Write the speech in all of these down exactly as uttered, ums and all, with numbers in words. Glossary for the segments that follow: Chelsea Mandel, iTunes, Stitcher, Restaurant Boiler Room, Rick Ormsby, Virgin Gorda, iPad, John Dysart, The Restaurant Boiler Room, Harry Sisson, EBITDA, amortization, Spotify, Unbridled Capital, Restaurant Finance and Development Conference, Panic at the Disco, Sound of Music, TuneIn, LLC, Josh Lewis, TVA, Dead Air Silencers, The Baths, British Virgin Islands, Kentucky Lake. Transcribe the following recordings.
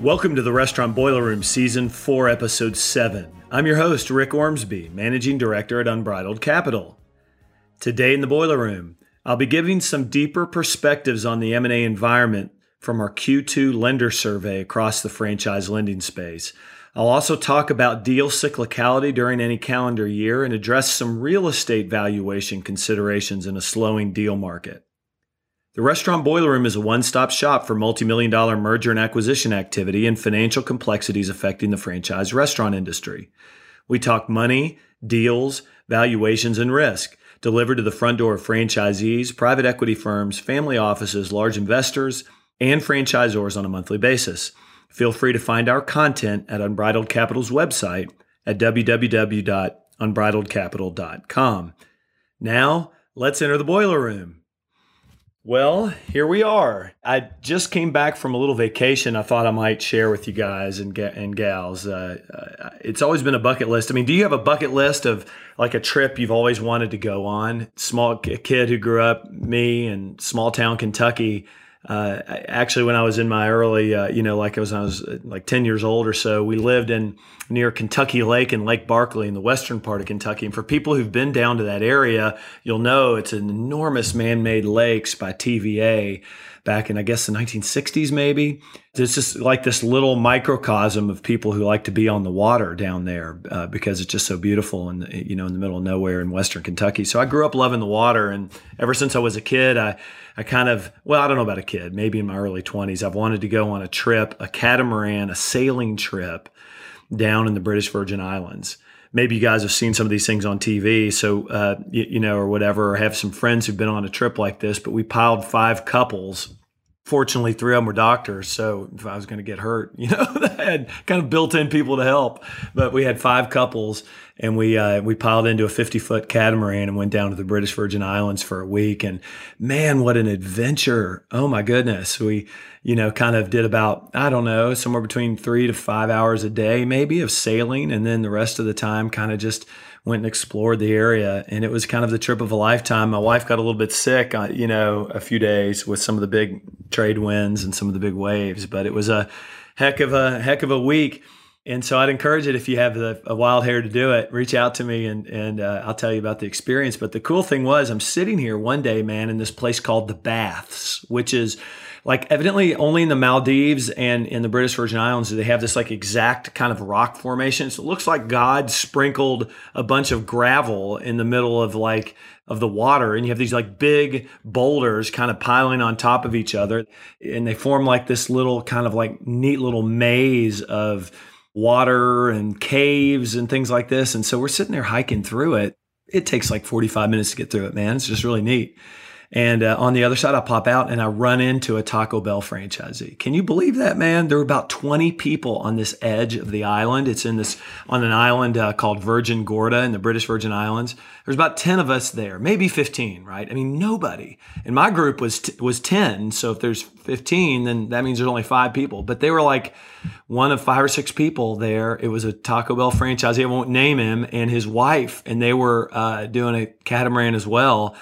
Welcome to the Restaurant Boiler Room, Season four, Episode seven. I'm your host, Rick Ormsby, Managing Director at Unbridled Capital. Today in the Boiler Room, I'll be giving some deeper perspectives on the M and A environment from our Q two lender survey across the franchise lending space. I'll also talk about deal cyclicality during any calendar year and address some real estate valuation considerations in a slowing deal market. The Restaurant Boiler Room is a one-stop shop for multi-million dollar merger and acquisition activity and financial complexities affecting the franchise restaurant industry. We talk money, deals, valuations, and risk, delivered to the front door of franchisees, private equity firms, family offices, large investors, and franchisors on a monthly basis. Feel free to find our content at Unbridled Capital's website at w w w dot unbridled capital dot com. Now, let's enter the boiler room. Well, here we are. I just came back from a little vacation I thought I might share with you guys and ga- and gals. Uh, it's always been a bucket list. I mean, do you have a bucket list of like a trip you've always wanted to go on? Small a kid who grew up, me, in small town Kentucky. Uh, actually, when I was in my early, uh, you know, like I was, I was like ten years old or so, we lived in near Kentucky Lake and Lake Barkley in the western part of Kentucky. And for people who've been down to that area, you'll know it's an enormous man-made lakes by T V A back in, I guess, the nineteen sixties, maybe. It's just like this little microcosm of people who like to be on the water down there uh, because it's just so beautiful and, you know, in the middle of nowhere in western Kentucky. So I grew up loving the water. And ever since I was a kid, I, I kind of, well, I don't know about a kid, maybe in my early twenties, I've wanted to go on a trip, a catamaran, a sailing trip down in the British Virgin Islands. Maybe you guys have seen some of these things on T V, so uh, you, you know, or whatever, or have some friends who've been on a trip like this, but we piled five couples. Fortunately, three of them were doctors, so if I was going to get hurt, you know, I had kind of built-in people to help. But we had five couples, and we uh, we piled into a fifty-foot catamaran and went down to the British Virgin Islands for a week. And man, what an adventure! Oh my goodness, we you know kind of did about I don't know somewhere between three to five hours a day maybe of sailing, and then the rest of the time kind of just went and explored the area, and it was kind of the trip of a lifetime. My wife got a little bit sick, you know, a few days with some of the big trade winds and some of the big waves, but it was a heck of a heck of a week. And so I'd encourage it if you have the, a wild hair to do it, reach out to me and and uh, I'll tell you about the experience. But the cool thing was, I'm sitting here one day, man, in this place called The Baths, which is like evidently only in the Maldives and in the British Virgin Islands do they have this like exact kind of rock formation. So it looks like God sprinkled a bunch of gravel in the middle of like of the water, and you have these like big boulders kind of piling on top of each other, and they form like this little kind of like neat little maze of water and caves and things like this. And so we're sitting there hiking through it. It takes like forty-five minutes to get through it, man. It's just really neat. And uh, on the other side, I pop out and I run into a Taco Bell franchisee. Can you believe that, man? There were about twenty people on this edge of the island. It's in this on an island uh, called Virgin Gorda in the British Virgin Islands. There's about ten of us there, maybe fifteen, right? I mean, nobody. And my group was t- was ten. So if there's fifteen, then that means there's only five people. But they were like one of five or six people there. It was a Taco Bell franchisee. I won't name him, and his wife, and they were uh, doing a catamaran as well.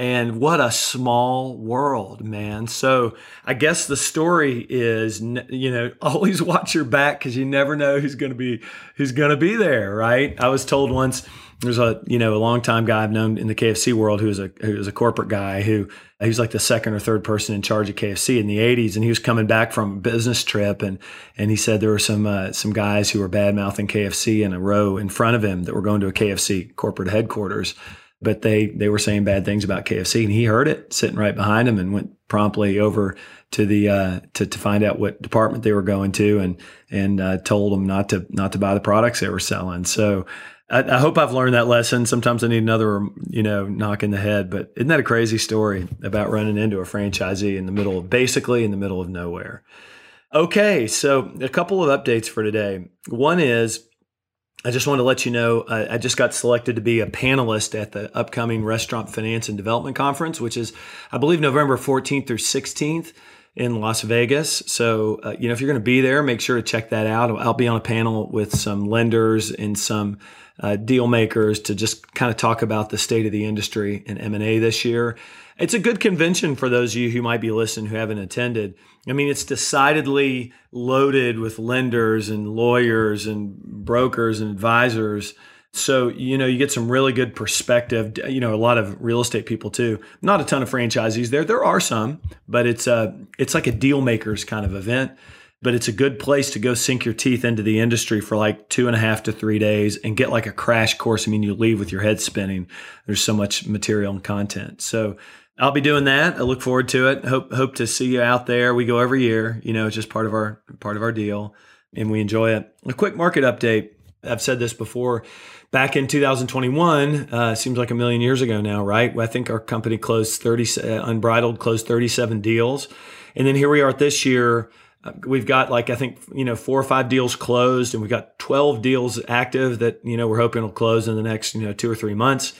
And what a small world, man. So I guess the story is, you know, always watch your back because you never know who's going to be who's going to be there, right? I was told once there's a, you know, a longtime guy I've known in the K F C world who was a who was a corporate guy who he was like the second or third person in charge of K F C in the eighties, and he was coming back from a business trip, and and he said there were some uh, some guys who were bad mouthing K F C in a row in front of him that were going to a K F C corporate headquarters. But they they were saying bad things about K F C, and he heard it sitting right behind him, and went promptly over to the uh, to to find out what department they were going to, and and uh, told them not to not to buy the products they were selling. So I, I hope I've learned that lesson. Sometimes I need another you know knock in the head. But isn't that a crazy story about running into a franchisee in the middle of basically in the middle of nowhere? Okay, so a couple of updates for today. One is, I just wanted to let you know, uh, I just got selected to be a panelist at the upcoming Restaurant Finance and Development Conference, which is, I believe, November fourteenth through sixteenth. in Las Vegas. So, uh, you know, if you're going to be there, make sure to check that out. I'll, I'll be on a panel with some lenders and some uh, deal makers to just kind of talk about the state of the industry and M and A this year. It's a good convention for those of you who might be listening who haven't attended. I mean, it's decidedly loaded with lenders and lawyers and brokers and advisors. So, you know, you get some really good perspective, you know, a lot of real estate people too, not a ton of franchisees there. There are some, but it's a, it's like a deal makers kind of event, but it's a good place to go sink your teeth into the industry for like two and a half to three days and get like a crash course. I mean, you leave with your head spinning. There's so much material and content. So I'll be doing that. I look forward to it. Hope, hope to see you out there. We go every year, you know, it's just part of our, part of our deal and we enjoy it. A quick market update. I've said this before. Back in two thousand twenty-one, uh, seems like a million years ago now, right? I think our company closed thirty, uh, Unbridled closed thirty-seven deals. And then here we are this year. Uh, we've got like, I think, you know, four or five deals closed and we've got twelve deals active that, you know, we're hoping will close in the next, you know, two or three months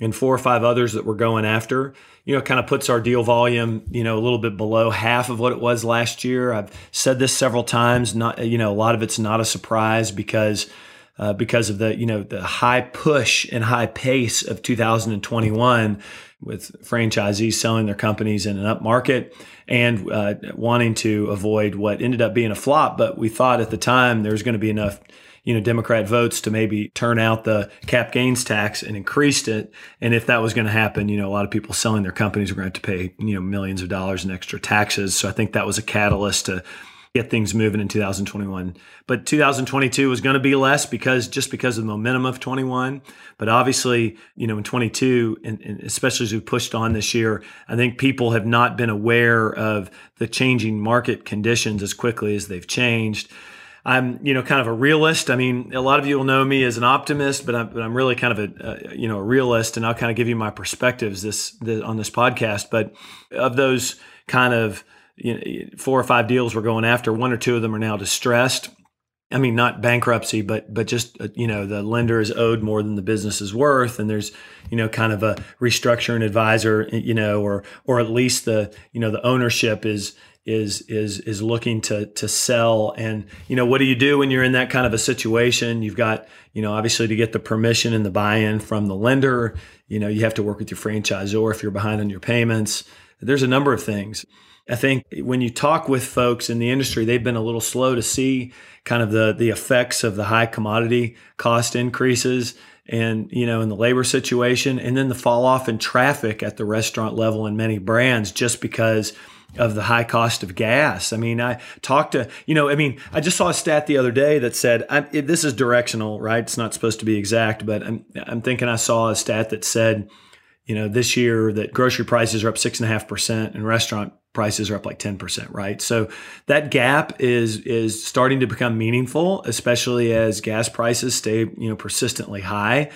and four or five others that we're going after. You know, kind of puts our deal volume, you know, a little bit below half of what it was last year. I've said this several times, not, you know, a lot of it's not a surprise because Uh, because of the, you know, the high push and high pace of two thousand twenty-one with franchisees selling their companies in an up market and uh, wanting to avoid what ended up being a flop. But we thought at the time there was going to be enough, you know, Democrat votes to maybe turn out the cap gains tax and increased it. And if that was going to happen, you know, a lot of people selling their companies were going to have to pay, you know, millions of dollars in extra taxes. So I think that was a catalyst to get things moving in two thousand twenty-one. But two thousand twenty-two was going to be less because just because of the momentum of twenty-one. But obviously, you know, in twenty-two, and, and especially as we pushed on this year, I think people have not been aware of the changing market conditions as quickly as they've changed. I'm, you know, kind of a realist. I mean, a lot of you will know me as an optimist, but I'm, but I'm really kind of a, a, you know, a realist, and I'll kind of give you my perspectives this, this on this podcast. But of those kind of You know, four or five deals we're going after, one or two of them are now distressed. I mean, not bankruptcy, but but just, you know, the lender is owed more than the business is worth. And there's, you know, kind of a restructuring advisor, you know, or or at least the, you know, the ownership is is is is looking to to sell. And, you know, what do you do when you're in that kind of a situation? You've got, you know, obviously to get the permission and the buy-in from the lender, you know, you have to work with your franchisor if you're behind on your payments. There's a number of things. I think when you talk with folks in the industry, they've been a little slow to see kind of the the effects of the high commodity cost increases and, you know, in the labor situation, and then the fall off in traffic at the restaurant level in many brands just because of the high cost of gas. I mean, I talked to, you know, I mean, I just saw a stat the other day that said, I'm, it, this is directional, right? It's not supposed to be exact, but I'm, I'm thinking I saw a stat that said, you know, this year that grocery prices are up six and a half percent and restaurant prices are up like ten percent, right? So that gap is is starting to become meaningful, especially as gas prices stay, you know, persistently high.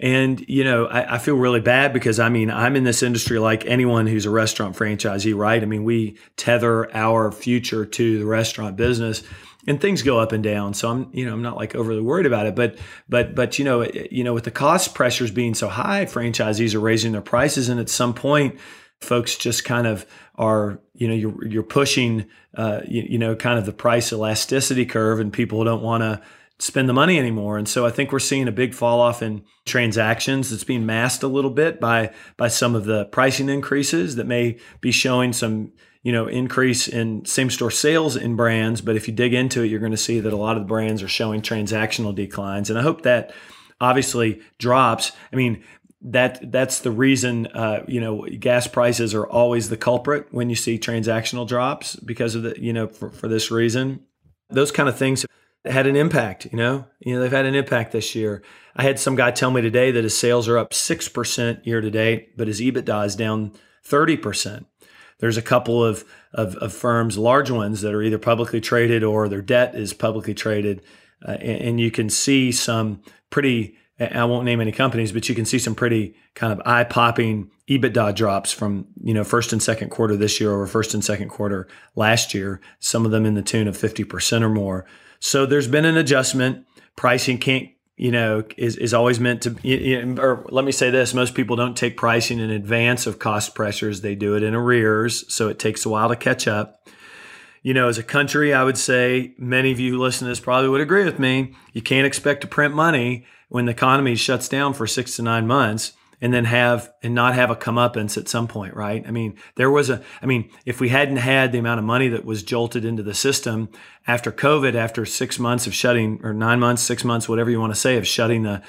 And, you know, I, I feel really bad because, I mean, I'm in this industry like anyone who's a restaurant franchisee, right? I mean, we tether our future to the restaurant business and things go up and down. So I'm, you know, I'm not like overly worried about it, but, but, but, you know, you know, with the cost pressures being so high, franchisees are raising their prices. And at some point, folks just kind of are, you know, you're, you're pushing, uh, you, you know, kind of the price elasticity curve, and people don't want to spend the money anymore. And so I think we're seeing a big fall off in transactions that's being masked a little bit by, by some of the pricing increases that may be showing some, you know, increase in same store sales in brands. But if you dig into it, you're going to see that a lot of the brands are showing transactional declines. And I hope that obviously drops. I mean, that that's the reason, uh, you know, gas prices are always the culprit when you see transactional drops because of the, you know, for, for this reason, those kind of things had an impact, you know, you know, they've had an impact this year. I had some guy tell me today that his sales are up six percent year to date, but his EBITDA is down thirty percent. There's a couple of, of, of firms, large ones that are either publicly traded or their debt is publicly traded. Uh, and, and you can see some pretty, I won't name any companies, but you can see some pretty kind of eye-popping EBITDA drops from, you know, first and second quarter this year over first and second quarter last year, some of them in the tune of fifty percent or more. So there's been an adjustment. Pricing can't, you know, is, is always meant to, you know, or let me say this, most people don't take pricing in advance of cost pressures. They do it in arrears. So it takes a while to catch up. You know, as a country, I would say many of you who listen to this probably would agree with me. You can't expect to print money when the economy shuts down for six to nine months and then have, and not have a comeuppance at some point, right? I mean, there was a, I mean, if we hadn't had the amount of money that was jolted into the system after COVID, after six months of shutting, or nine months, six months, whatever you want to say, of shutting the,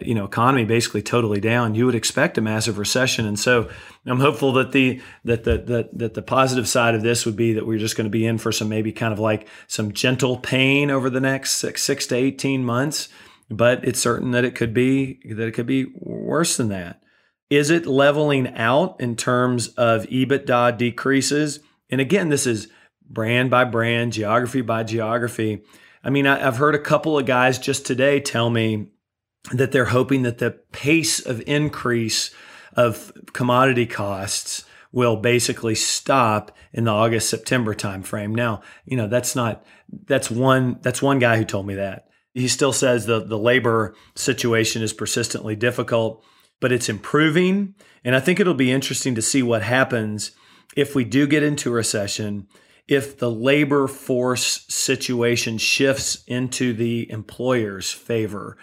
you know, economy basically totally down, you would expect a massive recession. And so I'm hopeful that the, that the, that, that the positive side of this would be that we're just going to be in for some, maybe kind of like some gentle pain over the next six, six to eighteen months, but it's certain that it could be, that it could be worse than that. Is it leveling out in terms of EBITDA decreases? And again, this is brand by brand, geography by geography. I mean, I, I've heard a couple of guys just today tell me that they're hoping that the pace of increase of commodity costs will basically stop in the August, September timeframe. Now, you know, that's not, that's one, that's one guy who told me that. He still says the, the labor situation is persistently difficult, but it's improving. And I think it'll be interesting to see what happens if we do get into a recession, if the labor force situation shifts into the employer's favor.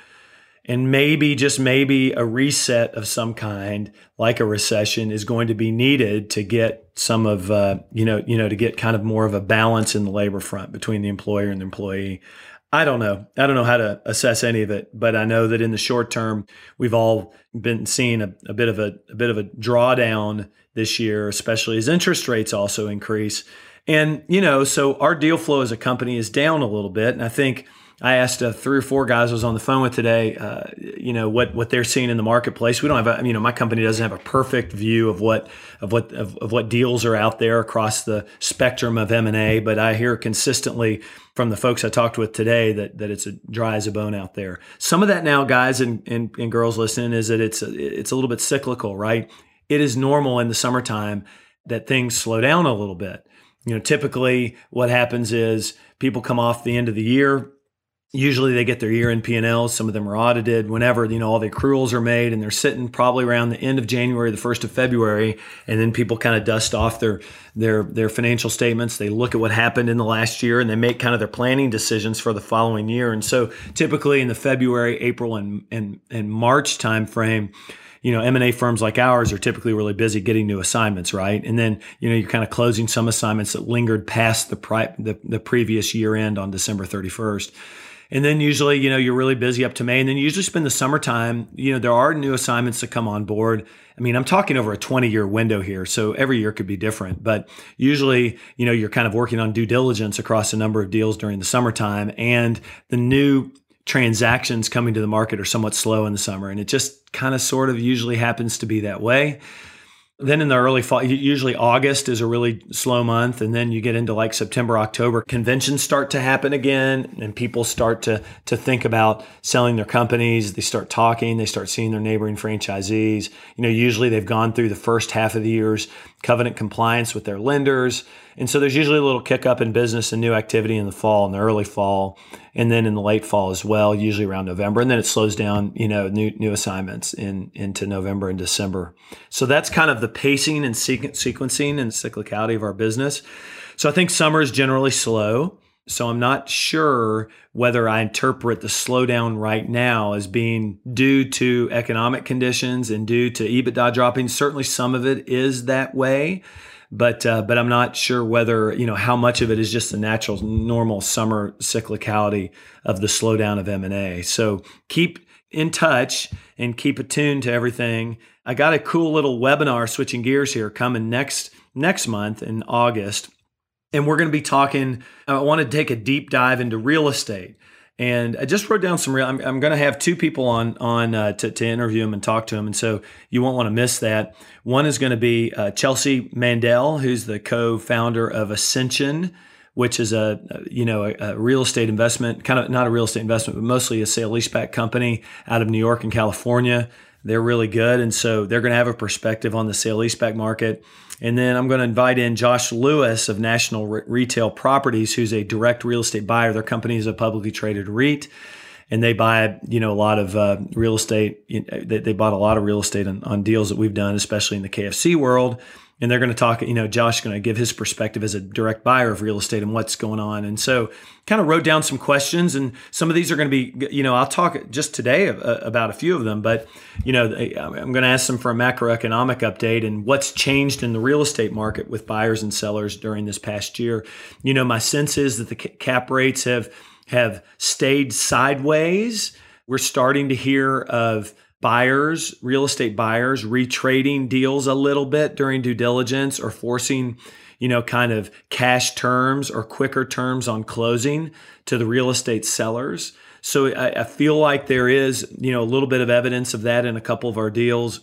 And maybe, just maybe, a reset of some kind, like a recession, is going to be needed to get some of, uh, you know, you know, to get kind of more of a balance in the labor front between the employer and the employee. I don't know. I don't know how to assess any of it, but I know that in the short term, we've all been seeing a, a bit of a, a bit of a drawdown this year, especially as interest rates also increase. And, you know, so our deal flow as a company is down a little bit, and I think. I asked uh, three or four guys I was on the phone with today, uh, you know, what, what they're seeing in the marketplace. We don't have, a, you know, my company doesn't have a perfect view of what of what of, of what deals are out there across the spectrum of M and A, but I hear consistently from the folks I talked with today that that it's a dry as a bone out there. Some of that now, guys and and, and girls listening, is that it's a, it's a little bit cyclical, right? It is normal in the summertime that things slow down a little bit. You know, typically what happens is people come off the end of the year. Usually they get their year-end P and Ls. Some of them are audited whenever, you know, all the accruals are made, and they're sitting probably around the end of January, the first of February, and then people kind of dust off their their their financial statements. They look at what happened in the last year, and they make kind of their planning decisions for the following year. And so typically in the February, April, and and, and March timeframe, you know, M and A firms like ours are typically really busy getting new assignments, right? And then, you know, you're kind of closing some assignments that lingered past the pri- the, the previous year end on December thirty-first. And then usually, you know, you're really busy up to May, and then you usually spend the summertime, you know, there are new assignments that come on board. I mean, I'm talking over a twenty year window here, so every year could be different, but usually, you know, you're kind of working on due diligence across a number of deals during the summertime, and the new transactions coming to the market are somewhat slow in the summer. And it just kind of sort of usually happens to be that way. Then in the early fall, usually August is a really slow month. And then you get into like September, October, conventions start to happen again. And people start to to think about selling their companies. They start talking. They start seeing their neighboring franchisees. You know, usually they've gone through the first half of the year's covenant compliance with their lenders. And so there's usually a little kick up in business and new activity in the fall, in the early fall, and then in the late fall as well, usually around November. And then it slows down, you know, new new assignments in into November and December. So that's kind of the pacing and sequencing and cyclicality of our business. So I think summer is generally slow. So I'm not sure whether I interpret the slowdown right now as being due to economic conditions and due to EBITDA dropping. Certainly some of it is that way, but uh, but I'm not sure whether, you know, how much of it is just the natural, normal summer cyclicality of the slowdown of M and A. So keep in touch and keep attuned to everything. I got a cool little webinar, switching gears here, coming next next month in August. And we're going to be talking, I want to take a deep dive into real estate. And I just wrote down some real, I'm, I'm going to have two people on on uh, to, to interview them and talk to them. And so you won't want to miss that. One is going to be uh, Chelsea Mandel, who's the co-founder of Ascension, which is a, you know, a, a real estate investment, kind of not a real estate investment, but mostly a sale leaseback company out of New York and California. They're really good. And so they're going to have a perspective on the sale leaseback market. And then I'm going to invite in Josh Lewis of National Retail Properties, who's a direct real estate buyer. Their company is a publicly traded REIT. and they buy, you know, a lot of uh, real estate. You know, they, they bought a lot of real estate on, on deals that we've done, especially in the K F C world. And they're going to talk, you know, Josh is going to give his perspective as a direct buyer of real estate and what's going on. And so kind of wrote down some questions, and some of these are going to be, you know, I'll talk just today about a few of them, but, you know, I'm going to ask them for a macroeconomic update and what's changed in the real estate market with buyers and sellers during this past year. You know, my sense is that the cap rates have, have stayed sideways. We're starting to hear of buyers, real estate buyers, retrading deals a little bit during due diligence, or forcing, you know, kind of cash terms or quicker terms on closing to the real estate sellers. So I, I feel like there is, you know, a little bit of evidence of that in a couple of our deals.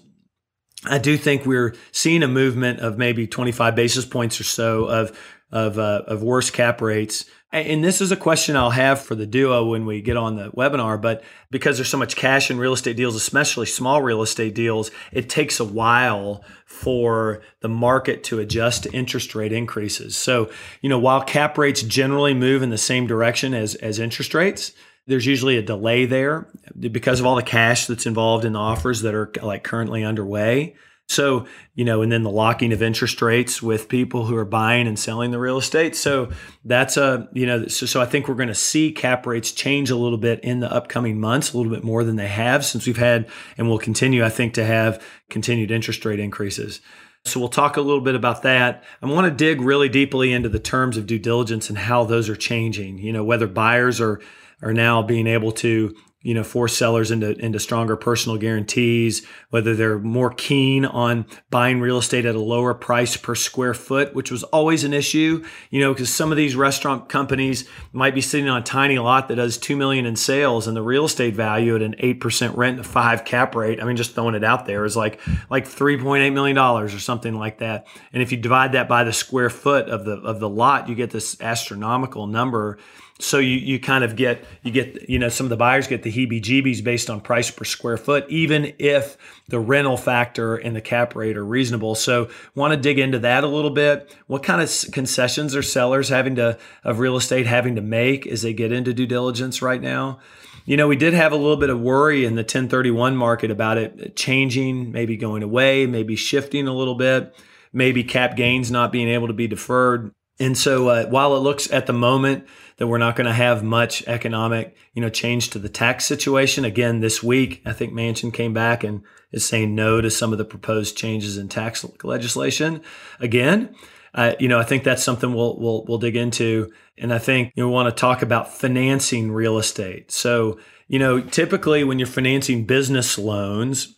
I do think we're seeing a movement of maybe twenty-five basis points or so of of uh, of worse cap rates. And this is a question I'll have for the duo when we get on the webinar, but because there's so much cash in real estate deals, especially small real estate deals, it takes a while for the market to adjust to interest rate increases. So, you know, while cap rates generally move in the same direction as, as interest rates, there's usually a delay there because of all the cash that's involved in the offers that are like currently underway. So, you know, and then the locking of interest rates with people who are buying and selling the real estate. So that's a, you know, so, so I think we're going to see cap rates change a little bit in the upcoming months, a little bit more than they have since we've had, and will continue, I think, to have continued interest rate increases. So we'll talk a little bit about that. I want to dig really deeply into the terms of due diligence and how those are changing, you know, whether buyers are, are now being able to, you know, force sellers into into stronger personal guarantees, whether they're more keen on buying real estate at a lower price per square foot, which was always an issue, you know, because some of these restaurant companies might be sitting on a tiny lot that does two million dollars in sales, and the real estate value at an eight percent rent and a five cap rate, I mean, just throwing it out there, is like, like three point eight million dollars or something like that. And if you divide that by the square foot of the, of the lot, you get this astronomical number. So you, you kind of get, you get, you know, some of the buyers get the heebie-jeebies based on price per square foot, even if the rental factor and the cap rate are reasonable. So want to dig into that a little bit. What kind of concessions are sellers having to, of real estate having to make as they get into due diligence right now? You know, we did have a little bit of worry in the ten thirty-one market about it changing, maybe going away, maybe shifting a little bit, maybe cap gains not being able to be deferred. And so uh, while it looks at the moment that we're not going to have much economic, you know, change to the tax situation, again, this week, I think Manchin came back and is saying no to some of the proposed changes in tax legislation. Again, uh, you know, I think that's something we'll, we'll, we'll dig into. And I think you want to talk about financing real estate. So, you know, typically when you're financing business loans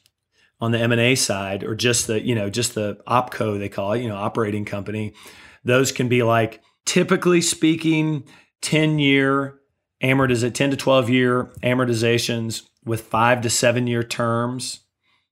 on the M and A side, or just the, you know, just the opco, they call it, you know, operating company, those can be like, typically speaking, ten-year amortization, ten to twelve-year amortizations with five to seven-year terms.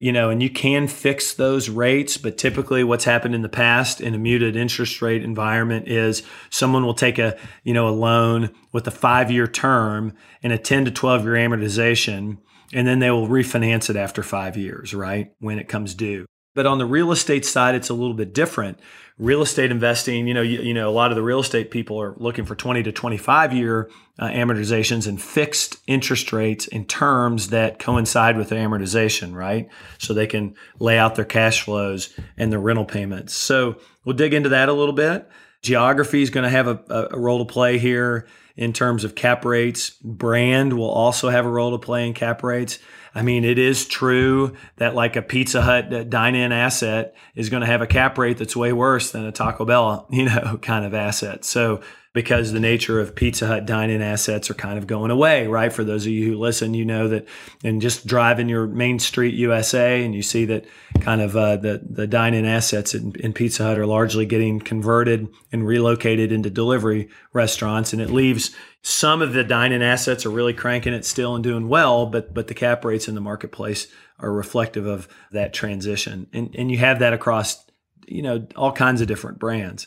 You know, and you can fix those rates, but typically what's happened in the past in a muted interest rate environment is someone will take a, you know, a loan with a five-year term and a ten to twelve-year amortization, and then they will refinance it after five years, right, when it comes due. But on the real estate side, it's a little bit different. Real estate investing, you know, you, you know, a lot of the real estate people are looking for twenty to twenty-five year uh, amortizations and fixed interest rates and terms that coincide with the amortization, right? So they can lay out their cash flows and their rental payments. So we'll dig into that a little bit. Geography is going to have a, a role to play here in terms of cap rates. Brand will also have a role to play in cap rates. I mean, it is true that like a Pizza Hut dine-in asset is going to have a cap rate that's way worse than a Taco Bell, you know, kind of asset. So because the nature of Pizza Hut dine-in assets are kind of going away, right? For those of you who listen, you know that, and just drive in your Main Street U S A and you see that kind of uh, the, the dine-in assets in, in Pizza Hut are largely getting converted and relocated into delivery restaurants, and it leaves some of the dine-in assets are really cranking it still and doing well, but but the cap rates in the marketplace are reflective of that transition. And and you have that across, you know, all kinds of different brands.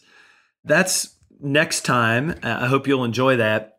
That's next time. I hope you'll enjoy that.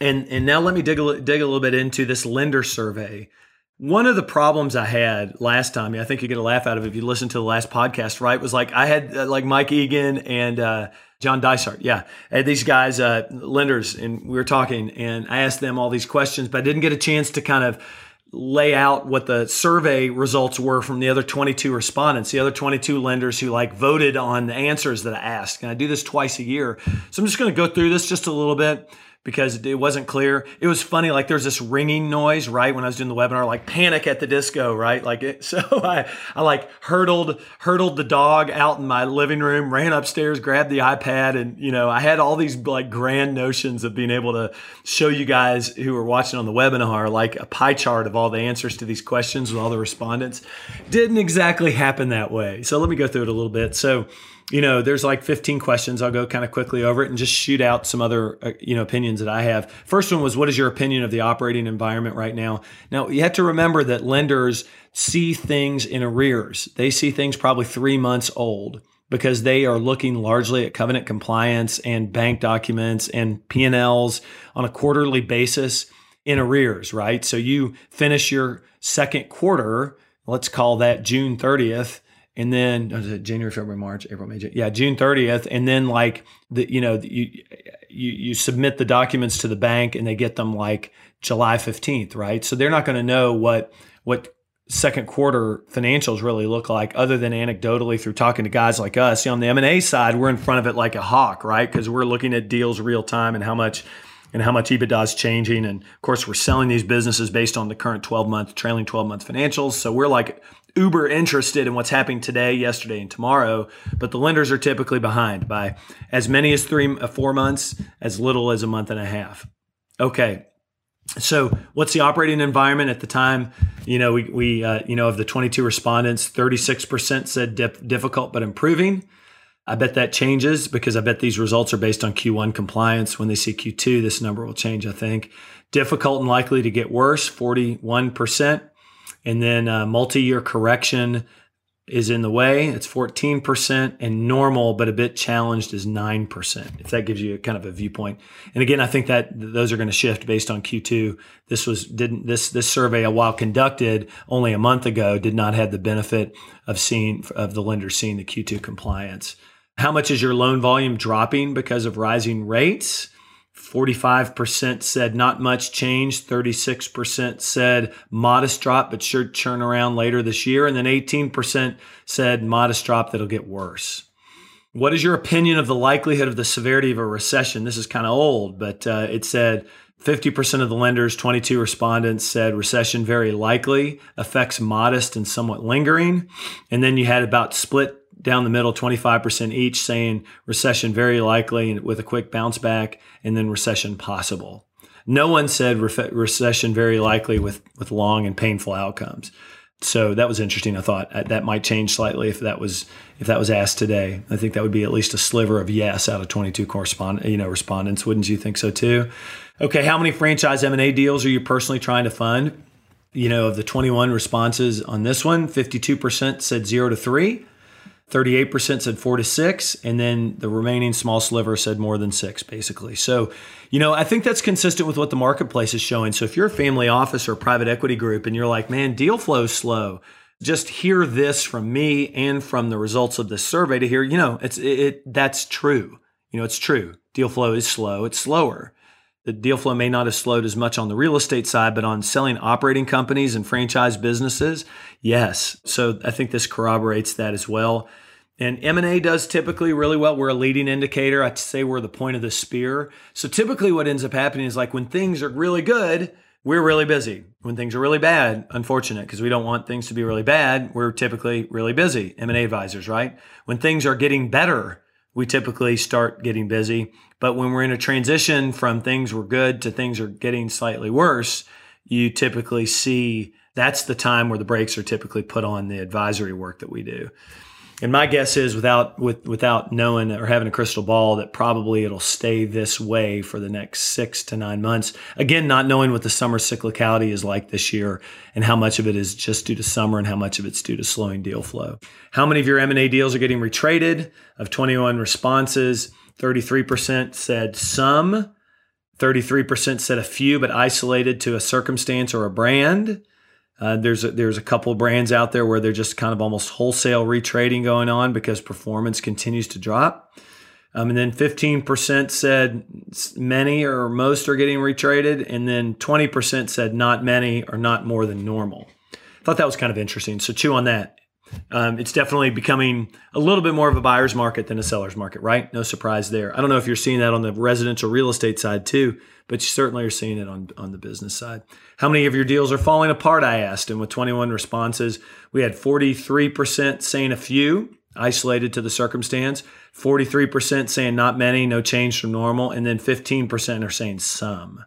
And and now let me dig a, dig a little bit into this lender survey. One of the problems I had last time, I think you get a laugh out of it if you listen to the last podcast, right, was like I had uh, like Mike Egan and uh, John Dysart, yeah. And these guys, uh, lenders, and we were talking, and I asked them all these questions, but I didn't get a chance to kind of lay out what the survey results were from the other twenty-two respondents, the other twenty-two lenders who like voted on the answers that I asked. And I do this twice a year. So I'm just going to go through this just a little bit because it wasn't clear. It was funny, like there's this ringing noise, right? When I was doing the webinar, like Panic at the Disco, right? Like, it, so I, I like hurdled, hurdled the dog out in my living room, ran upstairs, grabbed the iPad. And, you know, I had all these like grand notions of being able to show you guys who were watching on the webinar, like a pie chart of all the answers to these questions with all the respondents. Didn't exactly happen that way. So let me go through it a little bit. So, you know, there's like fifteen questions. I'll go kind of quickly over it and just shoot out some other, uh, you know, opinions that I have. First one was, what is your opinion of the operating environment right now? Now, you have to remember that lenders see things in arrears. They see things probably three months old because they are looking largely at covenant compliance and bank documents and P and Ls on a quarterly basis in arrears, right? So you finish your second quarter, let's call that June thirtieth, and then was it January, February, March, April, May, June, yeah, June thirtieth. And then like the, you know, you, you, you submit the documents to the bank and they get them like July fifteenth, right? So they're not going to know what, what second quarter financials really look like other than anecdotally through talking to guys like us. See, on the M and A side, we're in front of it like a hawk, right? Cause we're looking at deals real time and how much, and how much EBITDA is changing. And of course we're selling these businesses based on the current twelve month trailing twelve month financials. So we're like uber interested in what's happening today, yesterday, and tomorrow, but the lenders are typically behind by as many as three, four months, as little as a month and a half. Okay. So what's the operating environment at the time? You know, we, we uh, you know, of the twenty-two respondents, thirty-six percent said dip, difficult, but improving. I bet that changes because I bet these results are based on Q one compliance. When they see Q two, this number will change, I think. Difficult and likely to get worse, forty-one percent. And then uh, multi-year correction is in the way. It's fourteen percent, and normal but a bit challenged is nine percent, if that gives you kind of a viewpoint. And again, I think that those are going to shift based on Q two. This was didn't this this survey, while conducted only a month ago, did not have the benefit of seeing of the lender seeing the Q two compliance. How much is your loan volume dropping because of rising rates? forty-five percent said not much change. thirty-six percent said modest drop, but sure turn around later this year. And then eighteen percent said modest drop that'll get worse. What is your opinion of the likelihood of the severity of a recession? This is kind of old, but uh, it said fifty percent of the lenders, twenty-two respondents said recession very likely, effects modest and somewhat lingering. And then you had about split down the middle, twenty-five percent each saying recession very likely and with a quick bounce back, and then recession possible. No one said re- recession very likely with, with long and painful outcomes. So that was interesting. I thought that might change slightly if that was if that was asked today. I think that would be at least a sliver of yes out of twenty-two correspond, you know, respondents. Wouldn't you think so too? Okay, how many franchise M and A deals are you personally trying to fund? You know, of the twenty-one responses on this one, fifty-two percent said zero to three. thirty-eight percent said four to six, and then the remaining small sliver said more than six, basically. So, you know, I think that's consistent with what the marketplace is showing. So if you're a family office or private equity group and you're like, man, deal flow's slow, just hear this from me and from the results of this survey to hear, you know, it's it, it that's true. You know, it's true. Deal flow is slow. It's slower. The deal flow may not have slowed as much on the real estate side, but on selling operating companies and franchise businesses, yes. So I think this corroborates that as well. And M and A does typically really well. We're a leading indicator. I'd say we're the point of the spear. So typically what ends up happening is like when things are really good, we're really busy. When things are really bad, unfortunate, because we don't want things to be really bad, we're typically really busy, M and A advisors, right? When things are getting better, we typically start getting busy. But when we're in a transition from things were good to things are getting slightly worse, you typically see that's the time where the brakes are typically put on the advisory work that we do. And my guess is without with, without knowing or having a crystal ball that probably it'll stay this way for the next six to nine months. Again, not knowing what the summer cyclicality is like this year and how much of it is just due to summer and how much of it's due to slowing deal flow. How many of your M and A deals are getting retraded? Of twenty-one responses, thirty-three percent said some, thirty-three percent said a few but isolated to a circumstance or a brand. Uh, there's a, there's a couple brands out there where they're just kind of almost wholesale retrading going on because performance continues to drop. Um, and then fifteen percent said many or most are getting retraded. And then twenty percent said not many or not more than normal. I thought that was kind of interesting. So chew on that. Um, it's definitely becoming a little bit more of a buyer's market than a seller's market, right? No surprise there. I don't know if you're seeing that on the residential real estate side too, but you certainly are seeing it on, on the business side. How many of your deals are falling apart, I asked. And with twenty-one responses, we had forty-three percent saying a few, isolated to the circumstance, forty-three percent saying not many, no change from normal, and then fifteen percent are saying some.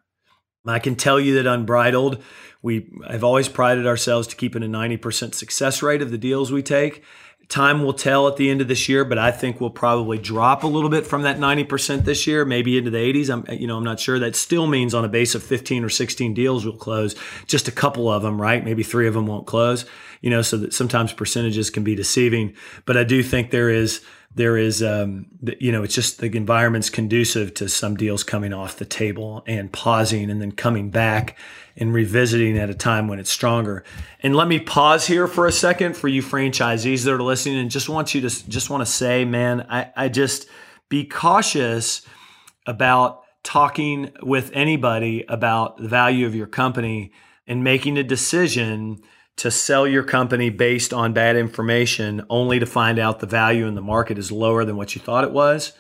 I can tell you that Unbridled, we have always prided ourselves to keeping a ninety percent success rate of the deals we take. Time will tell at the end of this year, but I think we'll probably drop a little bit from that ninety percent this year, maybe into the eighties. I'm, you know, I'm not sure. That still means on a base of fifteen or sixteen deals we'll close, just a couple of them, right? Maybe three of them won't close, you know, so that sometimes percentages can be deceiving. But I do think there is, there is, um, you know, it's just the environment's conducive to some deals coming off the table and pausing and then coming back and revisiting at a time when it's stronger. And let me pause here for a second for you franchisees that are listening, and just want you to just want to say, man, I, I just be cautious about talking with anybody about the value of your company and making a decision to sell your company based on bad information only to find out the value in the market is lower than what you thought it was.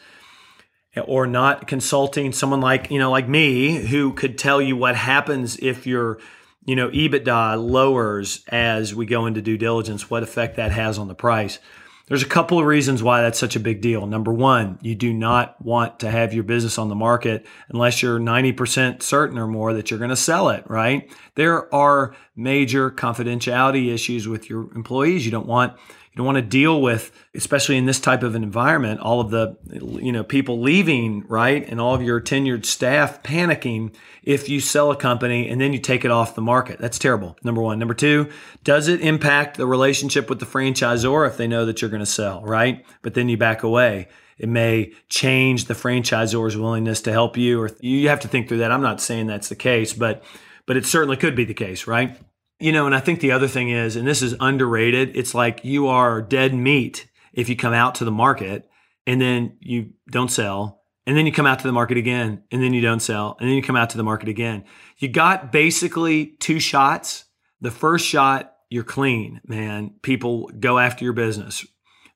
Or not consulting someone like, you know, like me, who could tell you what happens if your, you know, EBITDA lowers as we go into due diligence, what effect that has on the price. There's a couple of reasons why that's such a big deal. Number one, you do not want to have your business on the market unless you're ninety percent certain or more that you're going to sell it, right? There are major confidentiality issues with your employees. You don't want You don't want to deal with, especially in this type of an environment, all of the, you know, people leaving, right? And all of your tenured staff panicking if you sell a company and then you take it off the market. That's terrible, number one. Number two, does it impact the relationship with the franchisor if they know that you're going to sell, right? But then you back away. It may change the franchisor's willingness to help you, or you have to think through that. I'm not saying that's the case, but but it certainly could be the case, right? You know, and I think the other thing is, and this is underrated, it's like you are dead meat if you come out to the market and then you don't sell, and then you come out to the market again, and then you don't sell, and then you come out to the market again. You got basically two shots. The first shot, you're clean, man. People go after your business.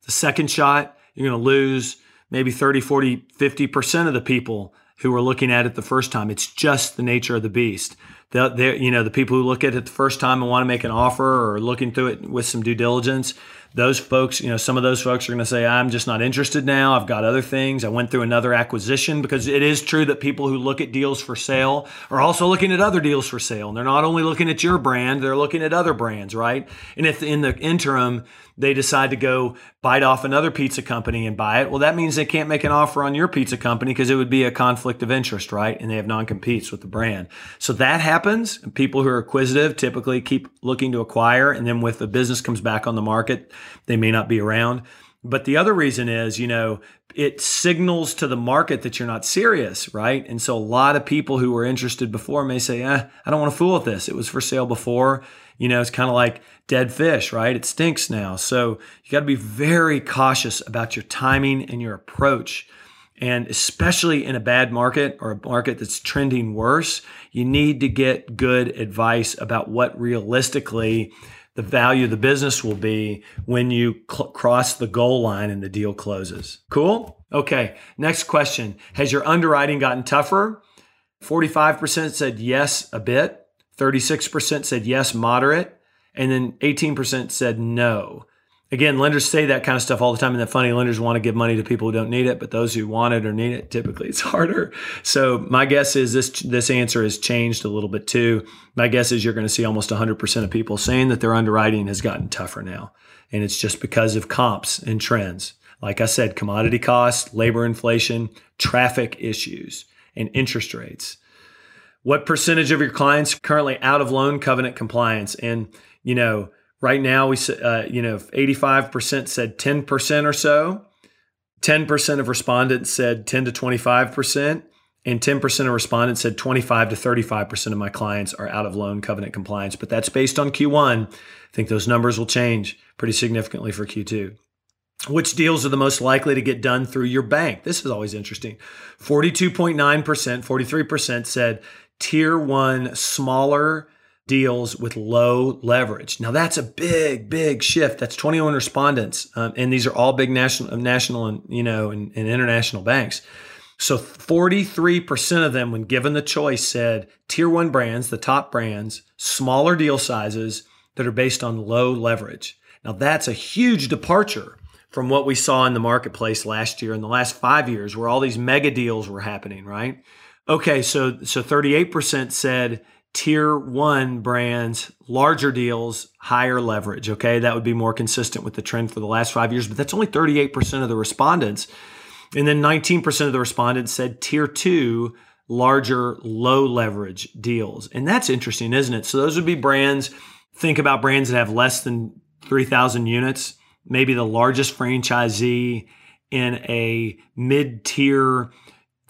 The second shot, you're going to lose maybe thirty, forty, fifty percent of the people who were looking at it the first time. It's just the nature of the beast. The, the, you know, the people who look at it the first time and want to make an offer or looking through it with some due diligence, those folks, you know, some of those folks are going to say, I'm just not interested now. I've got other things. I went through another acquisition, because it is true that people who look at deals for sale are also looking at other deals for sale. And they're not only looking at your brand, they're looking at other brands, right? And if in the interim, they decide to go bite off another pizza company and buy it, well, that means they can't make an offer on your pizza company because it would be a conflict of interest, right? And they have non-competes with the brand. So that happens. Happens. People who are acquisitive typically keep looking to acquire, and then when the business comes back on the market, they may not be around. But the other reason is, you know, it signals to the market that you're not serious, right? And so a lot of people who were interested before may say, eh, I don't want to fool with this. It was for sale before. You know, it's kind of like dead fish, right? It stinks now. So you got to be very cautious about your timing and your approach. And especially in a bad market or a market that's trending worse, you need to get good advice about what realistically the value of the business will be when you cl- cross the goal line and the deal closes. Cool? Okay. Next question. Has your underwriting gotten tougher? forty-five percent said yes, a bit. thirty-six percent said yes, moderate. And then eighteen percent said no. Again, lenders say that kind of stuff all the time, and that funny lenders want to give money to people who don't need it, but those who want it or need it, typically it's harder. So my guess is this this answer has changed a little bit too. My guess is you're going to see almost one hundred percent of people saying that their underwriting has gotten tougher now, and it's just because of comps and trends. Like I said, commodity costs, labor inflation, traffic issues, and interest rates. What percentage of your clients are currently out of loan covenant compliance? And, you know, right now, we uh, you know, eighty-five percent said ten percent or so. ten percent of respondents said ten to twenty-five percent, and ten percent of respondents said twenty-five to thirty-five percent of my clients are out of loan covenant compliance. But that's based on Q one. I think those numbers will change pretty significantly for Q two. Which deals are the most likely to get done through your bank? This is always interesting. forty-two point nine percent, forty-three percent said tier one, smaller deals with low leverage. Now that's a big, big shift. That's twenty-one respondents. Um, and these are all big national, national and, you know, and, and international banks. So forty-three percent of them, when given the choice, said tier one brands, the top brands, smaller deal sizes that are based on low leverage. Now that's a huge departure from what we saw in the marketplace last year, in the last five years, where all these mega deals were happening, right? Okay, so so thirty-eight percent said tier one brands, larger deals, higher leverage, okay? That would be more consistent with the trend for the last five years, but that's only thirty-eight percent of the respondents. And then nineteen percent of the respondents said tier two, larger, low leverage deals. And that's interesting, isn't it? So those would be brands, think about brands that have less than three thousand units, maybe the largest franchisee in a mid-tier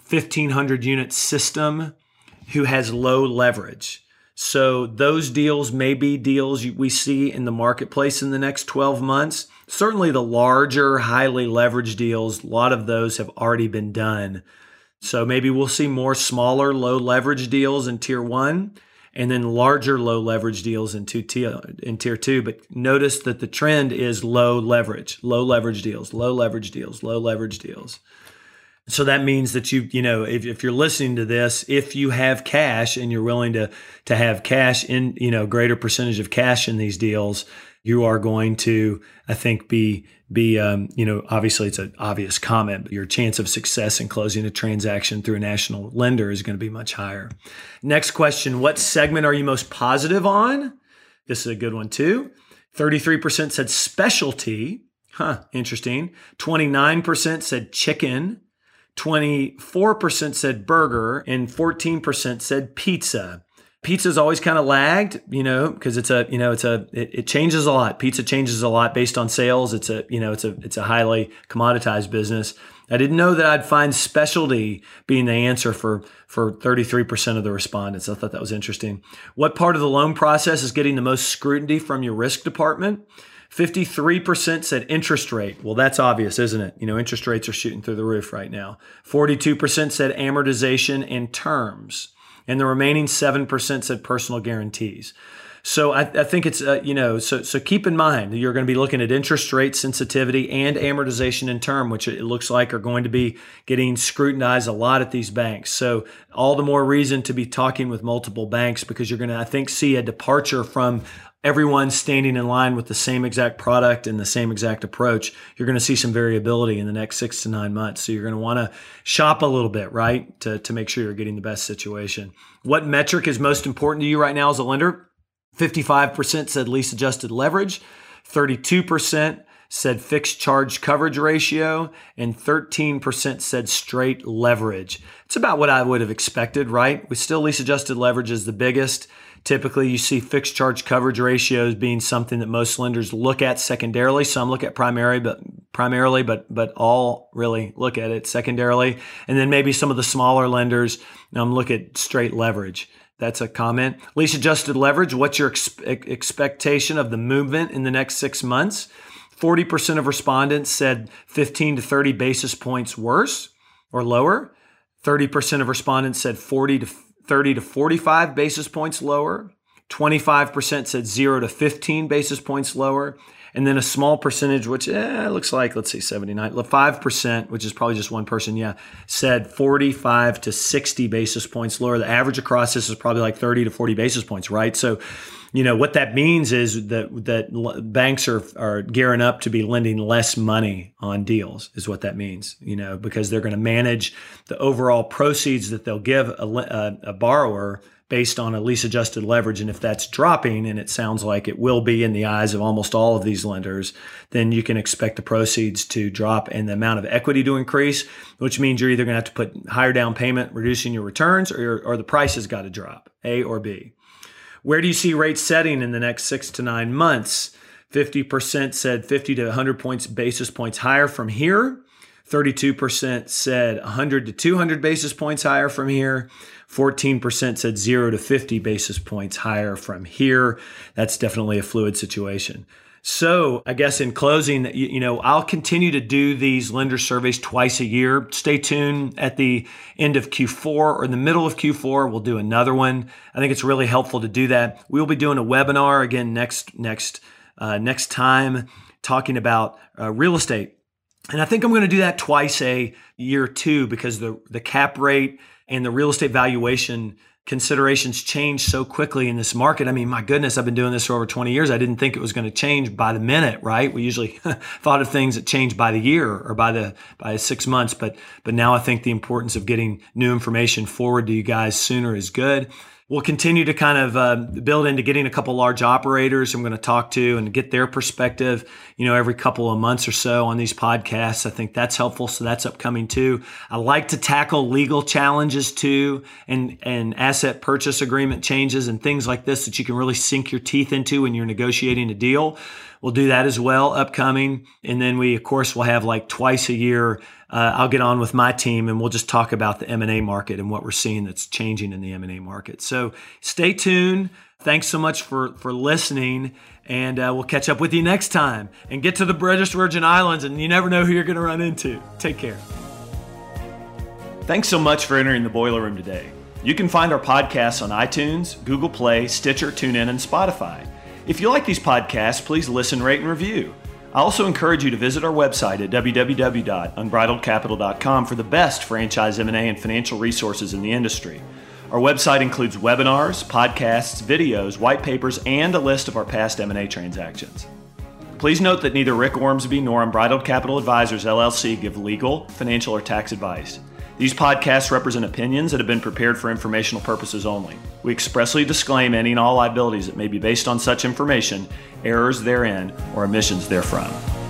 fifteen hundred unit system who has low leverage. So those deals may be deals we see in the marketplace in the next twelve months. Certainly the larger, highly leveraged deals, a lot of those have already been done. So maybe we'll see more smaller, low leverage deals in tier one, and then larger low leverage deals in, two tier, in tier two. But notice that the trend is low leverage, low leverage deals, low leverage deals, low leverage deals. So that means that you, you know, if, if you're listening to this, if you have cash and you're willing to, to have cash in, you know, greater percentage of cash in these deals, you are going to, I think, be, be um, you know, obviously it's an obvious comment, but your chance of success in closing a transaction through a national lender is going to be much higher. Next question, what segment are you most positive on? This is a good one too. thirty-three percent said specialty. Huh, interesting. twenty-nine percent said chicken. twenty-four percent said burger. And fourteen percent said pizza. Pizza's always kind of lagged, you know, because it's a, you know, it's a, it, it changes a lot. Pizza changes a lot based on sales. It's a, you know, it's a, it's a highly commoditized business. I didn't know that I'd find specialty being the answer for, for thirty-three percent of the respondents. I thought that was interesting. What part of the loan process is getting the most scrutiny from your risk department? fifty-three percent said interest rate. Well, that's obvious, isn't it? You know, interest rates are shooting through the roof right now. forty-two percent said amortization and terms. And the remaining seven percent said personal guarantees. So I, I think it's, uh, you know, so so keep in mind that you're going to be looking at interest rate sensitivity and amortization in term, which it looks like are going to be getting scrutinized a lot at these banks. So all the more reason to be talking with multiple banks, because you're going to, I think, see a departure from everyone standing in line with the same exact product and the same exact approach. You're going to see some variability in the next six to nine months. So you're going to want to shop a little bit, right? To, to make sure you're getting the best situation. What metric is most important to you right now as a lender? fifty-five percent said lease adjusted leverage. thirty-two percent said fixed charge coverage ratio. And thirteen percent said straight leverage. It's about what I would have expected, right? We still lease adjusted leverage is the biggest. Typically, you see fixed charge coverage ratios being something that most lenders look at secondarily. Some look at primary, but primarily, but but all really look at it secondarily. And then maybe some of the smaller lenders um, look at straight leverage. That's a comment. Lease adjusted leverage. What's your ex- expectation of the movement in the next six months? forty percent of respondents said fifteen to thirty basis points worse or lower. thirty percent of respondents said forty to thirty to forty-five basis points lower. twenty-five percent said zero to fifteen basis points lower. And then a small percentage, which eh, looks like, let's see, seventy-nine, five percent, which is probably just one person, yeah, said forty-five to sixty basis points lower. The average across this is probably like thirty to forty basis points, right? So, you know, what that means is that that banks are, are gearing up to be lending less money on deals is what that means, you know, because they're going to manage the overall proceeds that they'll give a, a, a borrower based on a lease adjusted leverage. And if that's dropping, and it sounds like it will be in the eyes of almost all of these lenders, then you can expect the proceeds to drop and the amount of equity to increase, which means you're either going to have to put higher down payment, reducing your returns, or, or the price has got to drop, A or B. Where do you see rates setting in the next six to nine months? fifty percent said fifty to one hundred points, basis points higher from here. thirty-two percent said one hundred to two hundred basis points higher from here. fourteen percent said zero to fifty basis points higher from here. That's definitely a fluid situation. So I guess in closing, you, you know, I'll continue to do these lender surveys twice a year. Stay tuned at the end of Q four or in the middle of Q four, we'll do another one. I think it's really helpful to do that. We'll be doing a webinar again next next uh, next time talking about uh, real estate. And I think I'm going to do that twice a year too, because the, the cap rate and the real estate valuation considerations change so quickly in this market. I mean, my goodness, I've been doing this for over twenty years. I didn't think it was going to change by the minute, right? We usually thought of things that change by the year or by the by six months. But but now I think the importance of getting new information forward to you guys sooner is good. We'll continue to kind of uh, build into getting a couple large operators I'm going to talk to and get their perspective, you know, every couple of months or so on these podcasts. I think that's helpful. So that's upcoming too. I like to tackle legal challenges too, and, and asset purchase agreement changes and things like this that you can really sink your teeth into when you're negotiating a deal. We'll do that as well upcoming. And then we, of course, will have like twice a year, uh, I'll get on with my team and we'll just talk about the M and A market and what we're seeing that's changing in the M and A market. So stay tuned. Thanks so much for, for listening. And uh, we'll catch up with you next time. And get to the British Virgin Islands, and you never know who you're going to run into. Take care. Thanks so much for entering the Boiler Room today. You can find our podcasts on iTunes, Google Play, Stitcher, TuneIn, and Spotify. If you like these podcasts, please listen, rate, and review. I also encourage you to visit our website at w w w dot unbridled capital dot com for the best franchise M and A and financial resources in the industry. Our website includes webinars, podcasts, videos, white papers, and a list of our past M and A transactions. Please note that neither Rick Ormsby nor Unbridled Capital Advisors, L L C give legal, financial, or tax advice. These podcasts represent opinions that have been prepared for informational purposes only. We expressly disclaim any and all liabilities that may be based on such information, errors therein, or omissions therefrom.